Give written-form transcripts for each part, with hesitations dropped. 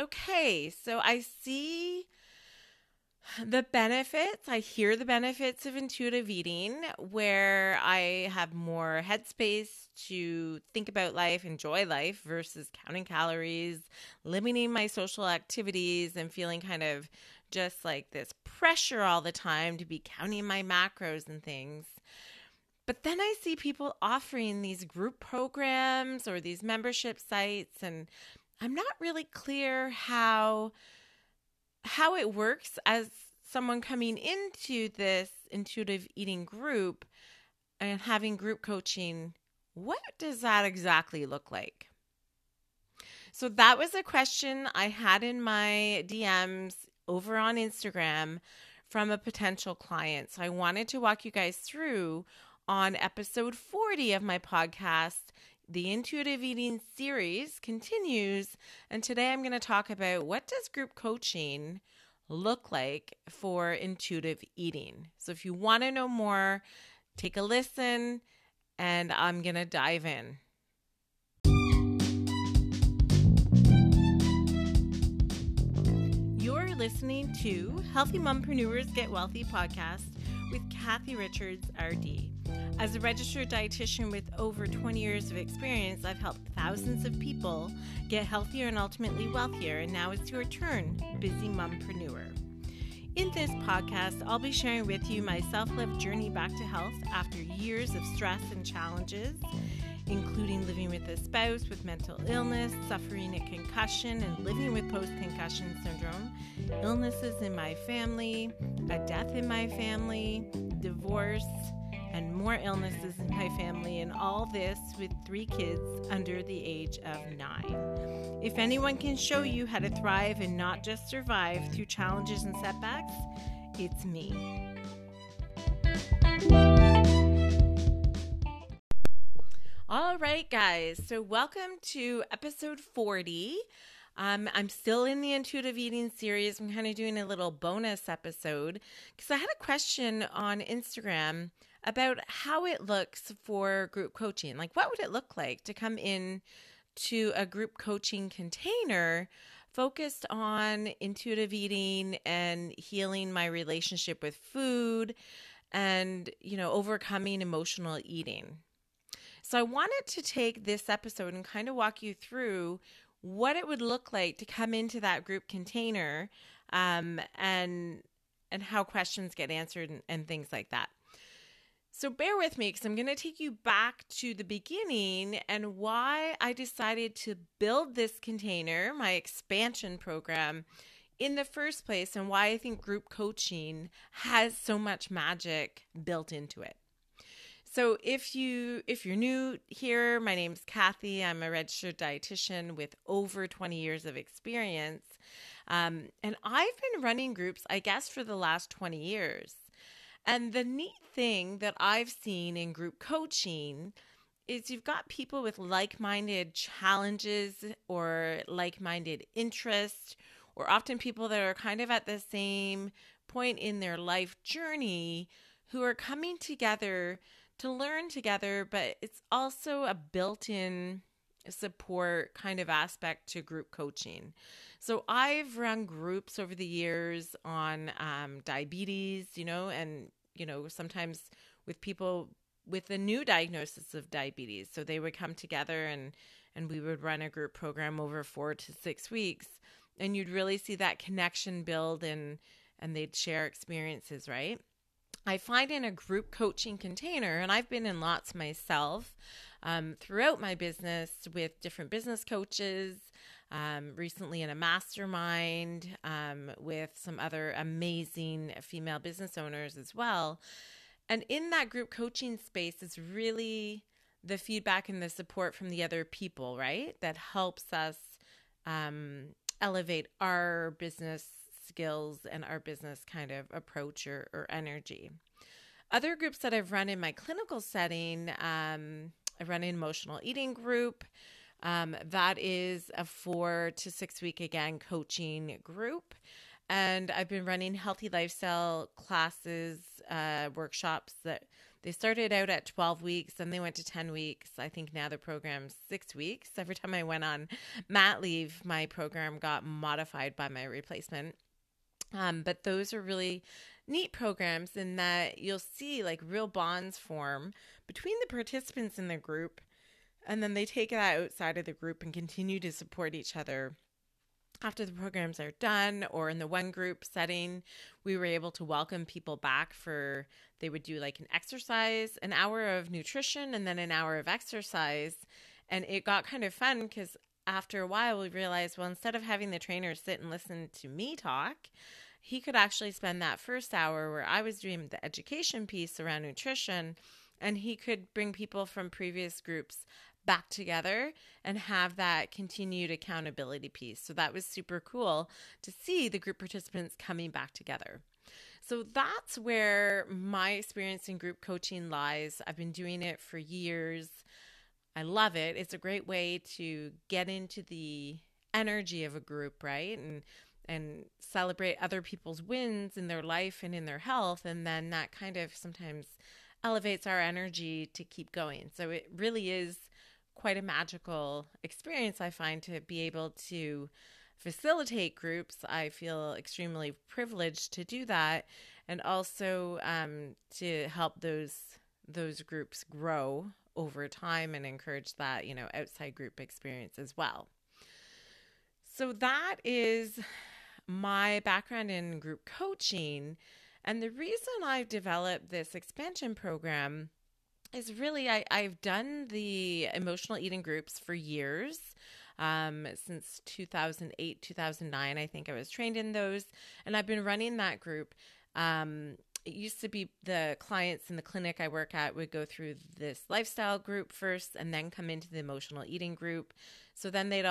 okay, so I see the benefits. I hear the benefits of intuitive eating, where I have more headspace to think about life, enjoy life, versus counting calories, limiting my social activities, and feeling kind of just like this pressure all the time to be counting my macros and things. But then I see people offering these group programs or these membership sites, and I'm not really clear how it works as someone coming into this intuitive eating group and having group coaching. What does that exactly look like? So that was a question I had in my DMs over on Instagram from a potential client. So I wanted to walk you guys through on episode 40 of my podcast. The Intuitive Eating series continues, and today I'm going to talk about what does group coaching look like for intuitive eating. So if you want to know more, take a listen, and I'm going to dive in. You're listening to Healthy Mompreneurs Get Wealthy podcast with Kathy Richards, RD. As a registered dietitian with over 20 years of experience, I've helped thousands of people get healthier and ultimately wealthier, and now it's your turn, busy mompreneur. In this podcast, I'll be sharing with you my self-love journey back to health after years of stress and challenges, including living with a spouse with mental illness, suffering a concussion, and living with post-concussion syndrome, illnesses in my family, a death in my family, divorce, and more illnesses in my family, and all this with 3 kids under the age of 9. If anyone can show you how to thrive and not just survive through challenges and setbacks, it's me. All right, guys, so welcome to episode 40. I'm still in the Intuitive Eating series. I'm kind of doing a little bonus episode because I had a question on Instagram about how it looks for group coaching. Like, what would it look like to come in to a group coaching container focused on intuitive eating and healing my relationship with food and, you know, overcoming emotional eating? So I wanted to take this episode and kind of walk you through what it would look like to come into that group container, and how questions get answered and things like that. So bear with me because I'm going to take you back to the beginning and why I decided to build this container, my expansion program, in the first place, and why I think group coaching has so much magic built into it. So if you're new here, my name's Kathy. I'm a registered dietitian with over 20 years of experience, and I've been running groups, I guess, for the last 20 years. And the neat thing that I've seen in group coaching is you've got people with like-minded challenges or like-minded interests, or often people that are kind of at the same point in their life journey who are coming together to learn together, but it's also a built-in support kind of aspect to group coaching. So I've run groups over the years on diabetes, and sometimes with people with a new diagnosis of diabetes. So they would come together and we would run a group program over 4 to 6 weeks, and you'd really see that connection build and they'd share experiences, right? I find in a group coaching container, and I've been in lots myself throughout my business with different business coaches, recently in a mastermind with some other amazing female business owners as well. And in that group coaching space is really the feedback and the support from the other people, right? That helps us elevate our business skills and our business kind of approach or energy. Other groups that I've run in my clinical setting, I run an emotional eating group. That is a 4 to 6 week, again, coaching group. And I've been running healthy lifestyle classes, workshops that They started out at 12 weeks, then they went to 10 weeks. I think now the program's 6 weeks. Every time I went on mat leave, my program got modified by my replacement. But those are really neat programs in that you'll see like real bonds form between the participants in the group, and then they take that outside of the group and continue to support each other. After the programs are done, or in the one group setting, we were able to welcome people back for, they would do like an exercise, an hour of nutrition, and then an hour of exercise. And it got kind of fun because after a while we realized, well, instead of having the trainer sit and listen to me talk, he could actually spend that first hour where I was doing the education piece around nutrition, and he could bring people from previous groups back together and have that continued accountability piece. So that was super cool to see the group participants coming back together. So that's where my experience in group coaching lies. I've been doing it for years. I love it. It's a great way to get into the energy of a group, right? And celebrate other people's wins in their life and in their health. And then that kind of sometimes elevates our energy to keep going. So it really is quite a magical experience, I find, to be able to facilitate groups. I feel extremely privileged to do that, and also to help those groups grow over time and encourage that, you know, outside group experience as well. So that is my background in group coaching, and the reason I've developed this expansion program is really I've done the emotional eating groups for years, since 2008, 2009, I think I was trained in those, and I've been running that group. It used to be the clients in the clinic I work at would go through this lifestyle group first and then come into the emotional eating group. So then they'd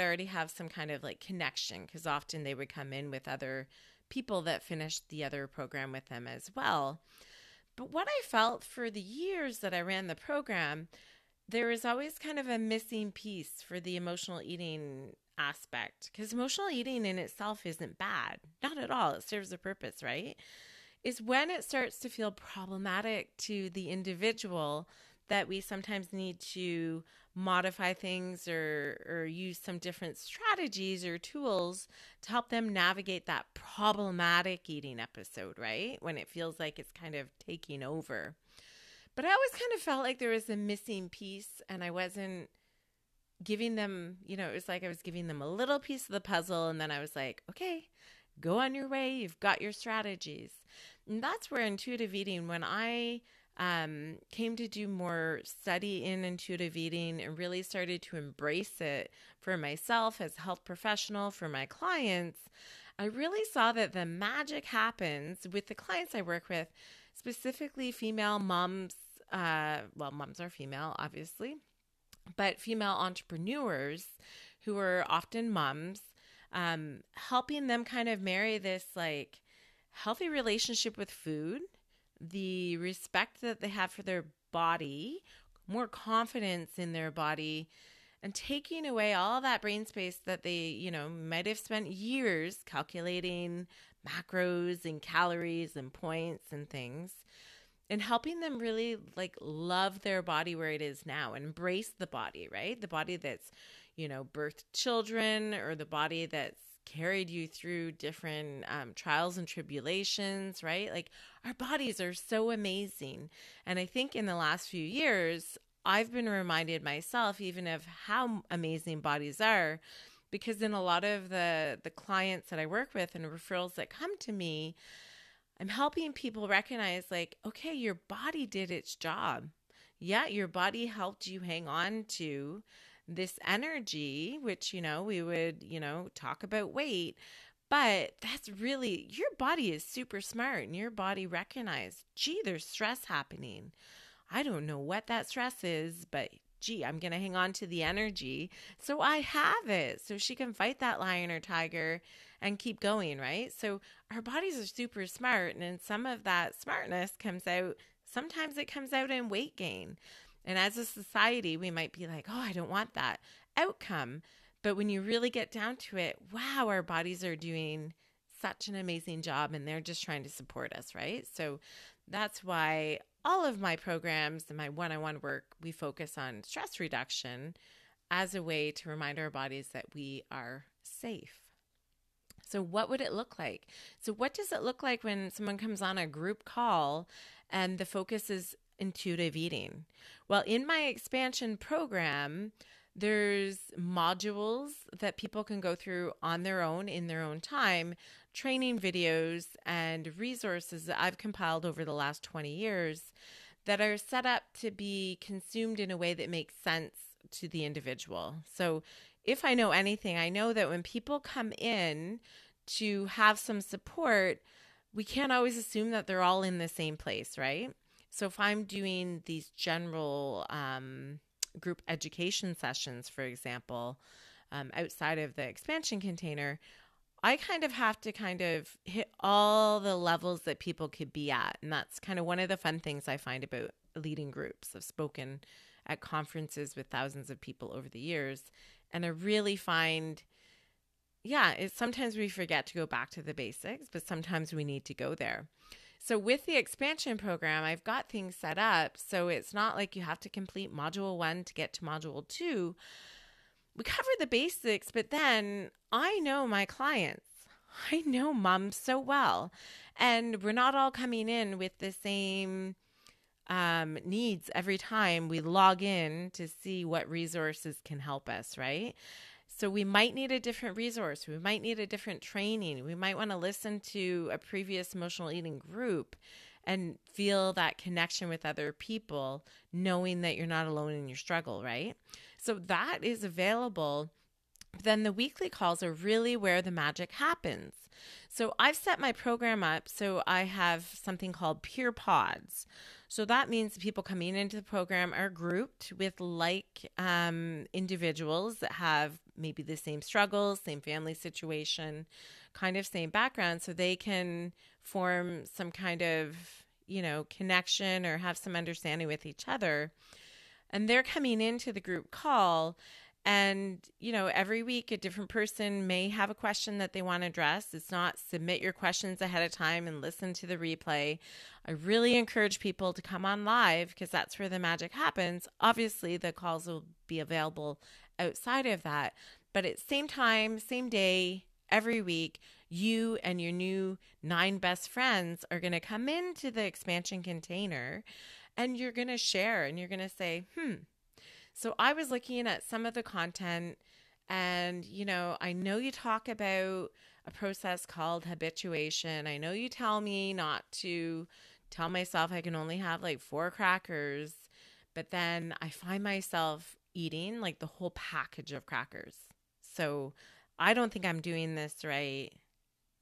already have some kind of like connection, because often they would come in with other people that finished the other program with them as well. But what I felt for the years that I ran the program, there was always kind of a missing piece for the emotional eating aspect, because emotional eating in itself isn't bad. Not at all. It serves a purpose, right? It's when it starts to feel problematic to the individual that we sometimes need to modify things or use some different strategies or tools to help them navigate that problematic eating episode, right? When it feels like it's kind of taking over. But I always kind of felt like there was a missing piece, and I wasn't giving them, you know, it was like I was giving them a little piece of the puzzle, and then I was like, okay, go on your way. You've got your strategies. And that's where intuitive eating, when I came to do more study in intuitive eating and really started to embrace it for myself as a health professional, for my clients, I really saw that the magic happens with the clients I work with, specifically female moms, well, moms are female, obviously, but female entrepreneurs who are often moms, helping them kind of marry this like healthy relationship with food, the respect that they have for their body, more confidence in their body, and taking away all that brain space that they, you know, might have spent years calculating macros and calories and points and things, and helping them really like love their body where it is now, embrace the body, right? The body that's, you know, birthed children, or the body that's carried you through different trials and tribulations, right? Like our bodies are so amazing. And I think in the last few years, I've been reminded myself even of how amazing bodies are, because in a lot of the clients that I work with and referrals that come to me, I'm helping people recognize like, okay, your body did its job. Yeah, your body helped you hang on to this energy, which, you know, we would, you know, talk about weight, but that's really, your body is super smart, and your body recognized, gee, there's stress happening. I don't know what that stress is, but gee, I'm going to hang on to the energy. So I have it. So she can fight that lion or tiger and keep going, right? So our bodies are super smart. And then some of that smartness comes out, sometimes it comes out in weight gain. And as a society, we might be like, oh, I don't want that outcome. But when you really get down to it, wow, our bodies are doing such an amazing job, and they're just trying to support us, right? So that's why all of my programs and my one-on-one work, we focus on stress reduction as a way to remind our bodies that we are safe. So what would it look like? So what does it look like when someone comes on a group call and the focus is intuitive eating? Well, in my expansion program, there's modules that people can go through on their own, in their own time, training videos and resources that I've compiled over the last 20 years that are set up to be consumed in a way that makes sense to the individual. So if I know anything, I know that when people come in to have some support, we can't always assume that they're all in the same place, right? So if I'm doing these general group education sessions, for example, outside of the expansion container, I kind of have to hit all the levels that people could be at. And that's kind of one of the fun things I find about leading groups. I've spoken at conferences with thousands of people over the years, and I really find, sometimes we forget to go back to the basics, but sometimes we need to go there. So with the expansion program, I've got things set up so it's not like you have to complete module 1 to get to module 2. We cover the basics, but then I know my clients. I know moms so well. And we're not all coming in with the same needs every time we log in to see what resources can help us, right? So we might need a different resource. We might need a different training. We might want to listen to a previous emotional eating group and feel that connection with other people, knowing that you're not alone in your struggle, right? So that is available. Then the weekly calls are really where the magic happens. So I've set my program up so I have something called peer pods. So that means people coming into the program are grouped with like individuals that have maybe the same struggles, same family situation, kind of same background, so they can form some kind of, connection or have some understanding with each other. And they're coming into the group call. And, every week a different person may have a question that they want to address. It's not submit your questions ahead of time and listen to the replay. I really encourage people to come on live because that's where the magic happens. Obviously, the calls will be available outside of that. But at the same time, same day, every week, you and your new 9 best friends are going to come into the expansion container and you're going to share and you're going to say, So I was looking at some of the content and, I know you talk about a process called habituation. I know you tell me not to tell myself I can only have 4 crackers, but then I find myself eating the whole package of crackers. So I don't think I'm doing this right.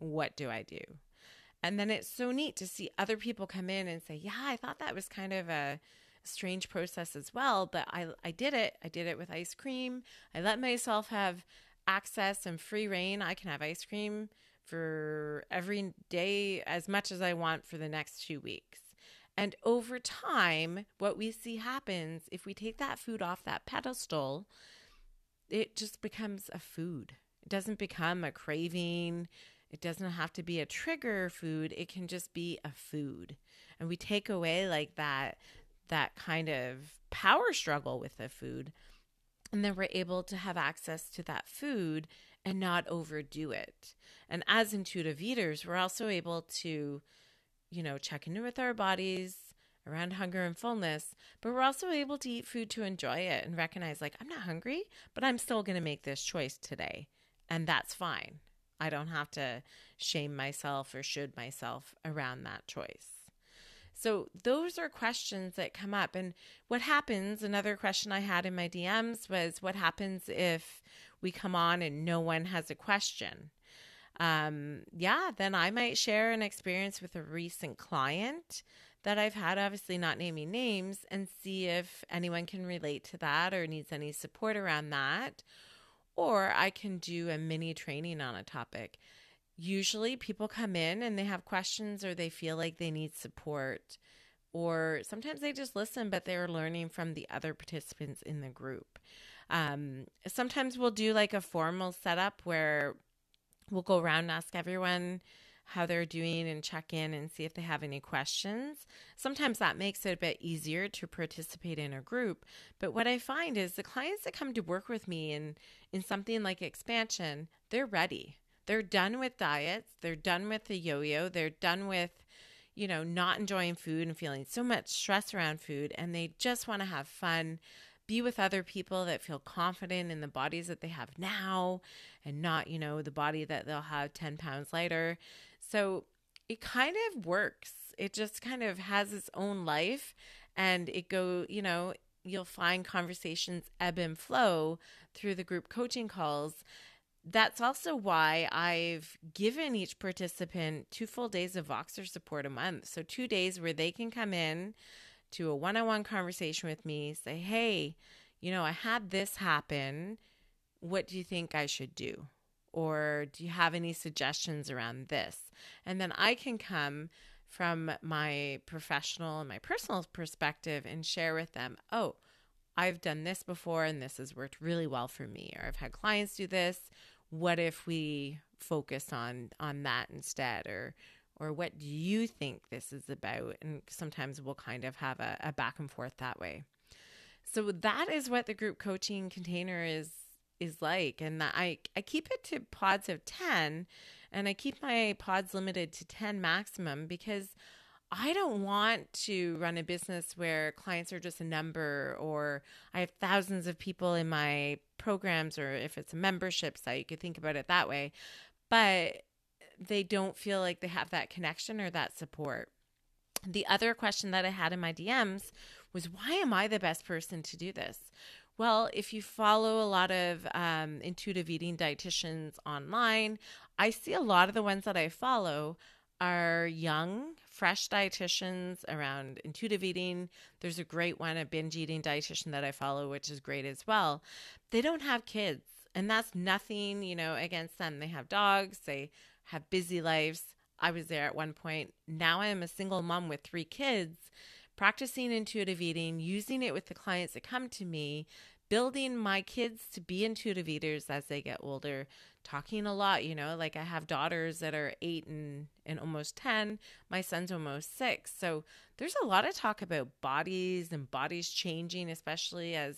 What do I do? And then it's so neat to see other people come in and say, I thought that was kind of a strange process as well, but I did it. I did it with ice cream. I let myself have access and free reign. I can have ice cream for every day as much as I want for the next 2 weeks. And over time, what we see happens if we take that food off that pedestal, it just becomes a food. It doesn't become a craving. It doesn't have to be a trigger food. It can just be a food. And we take away that kind of power struggle with the food. And then we're able to have access to that food and not overdo it. And as intuitive eaters, we're also able to, check in with our bodies around hunger and fullness, but we're also able to eat food to enjoy it and recognize I'm not hungry, but I'm still going to make this choice today. And that's fine. I don't have to shame myself or should myself around that choice. So those are questions that come up. And what happens, another question I had in my DMs was, what happens if we come on and no one has a question? Then I might share an experience with a recent client that I've had, obviously not naming names, and see if anyone can relate to that or needs any support around that. Or I can do a mini training on a topic. Usually people come in and they have questions or they feel like they need support, or sometimes they just listen, but they're learning from the other participants in the group. Sometimes we'll do a formal setup where we'll go around and ask everyone how they're doing and check in and see if they have any questions. Sometimes that makes it a bit easier to participate in a group. But what I find is the clients that come to work with me in something like expansion, they're ready. They're done with diets. They're done with the yo-yo. They're done with, you know, not enjoying food and feeling so much stress around food. And they just want to have fun, be with other people that feel confident in the bodies that they have now and not, you know, the body that they'll have 10 pounds later. So it kind of works. It just kind of has its own life, and it go, you know, you'll find conversations ebb and flow through the group coaching calls. That's also why I've given each participant 2 full days of Voxer support a month. So 2 days where they can come in to a one-on-one conversation with me, say, hey, you know, I had this happen. What do you think I should do? Or do you have any suggestions around this? And then I can come from my professional and my personal perspective and share with them, oh, I've done this before and this has worked really well for me, or I've had clients do this. What if we focus on that instead? Or what do you think this is about? And sometimes we'll kind of have a back and forth that way. So that is what the group coaching container is like. And that I keep it to pods of 10, and I keep my pods limited to 10 maximum, because I don't want to run a business where clients are just a number, or I have thousands of people in my programs, or if it's a membership site, you could think about it that way, but they don't feel like they have that connection or that support. The other question that I had in my DMs was, why am I the best person to do this? Well, if you follow a lot of intuitive eating dietitians online, I see a lot of the ones that I follow are young, fresh dietitians around intuitive eating. There's a great one, a binge eating dietitian that I follow, which is great as well. They don't have kids, and that's nothing, you know, against them. They have dogs, they have busy lives. I was there at one point. Now I am a single mom with 3 kids, practicing intuitive eating, using it with the clients that come to me, building my kids to be intuitive eaters as they get older, talking a lot, you know, like I have daughters that are 8 and almost 10. My son's almost 6. So there's a lot of talk about bodies and bodies changing, especially as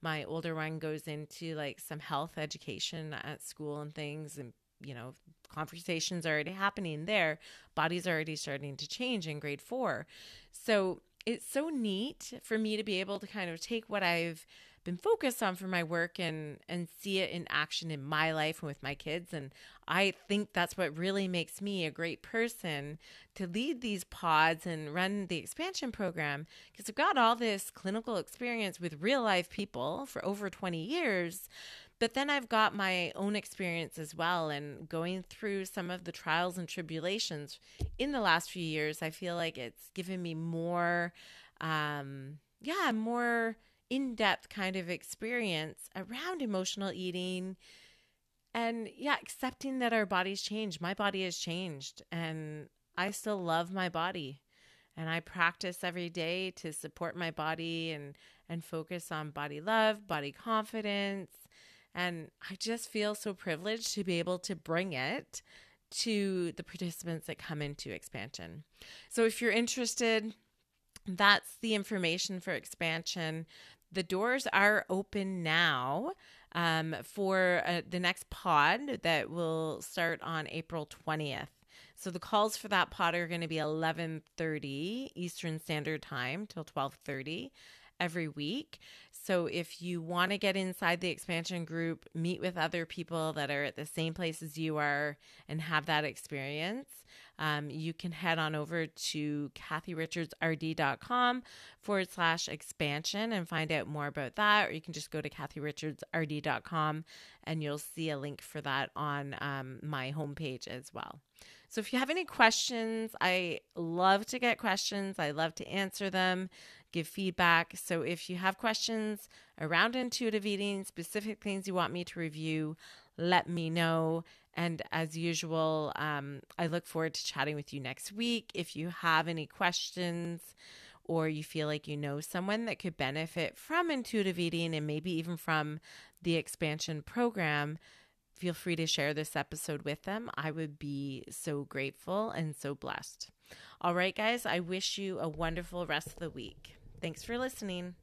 my older one goes into like some health education at school and things, and, you know, conversations are already happening there. Bodies are already starting to change in grade 4. So it's so neat for me to be able to kind of take what I've been focused on for my work and see it in action in my life and with my kids. And I think that's what really makes me a great person to lead these pods and run the expansion program, because I've got all this clinical experience with real life people for over 20 years. But then I've got my own experience as well, and going through some of the trials and tribulations in the last few years, I feel like it's given me more, more in-depth kind of experience around emotional eating and, accepting that our bodies change. My body has changed, and I still love my body, and I practice every day to support my body and focus on body love, body confidence. And I just feel so privileged to be able to bring it to the participants that come into expansion. So if you're interested, that's the information for expansion. The doors are open now for the next pod that will start on April 20th. So the calls for that pod are going to be 11:30 Eastern Standard Time till 12:30. Every week. So if you want to get inside the expansion group, meet with other people that are at the same place as you are and have that experience, you can head on over to kathyrichardsrd.com/expansion and find out more about that. Or you can just go to kathyrichardsrd.com and you'll see a link for that on my homepage as well. So if you have any questions, I love to get questions. I love to answer them, give feedback. So if you have questions around intuitive eating, specific things you want me to review, let me know. And as usual, I look forward to chatting with you next week. If you have any questions, or you feel like you know someone that could benefit from intuitive eating and maybe even from the expansion program, feel free to share this episode with them. I would be so grateful and so blessed. All right, guys, I wish you a wonderful rest of the week. Thanks for listening.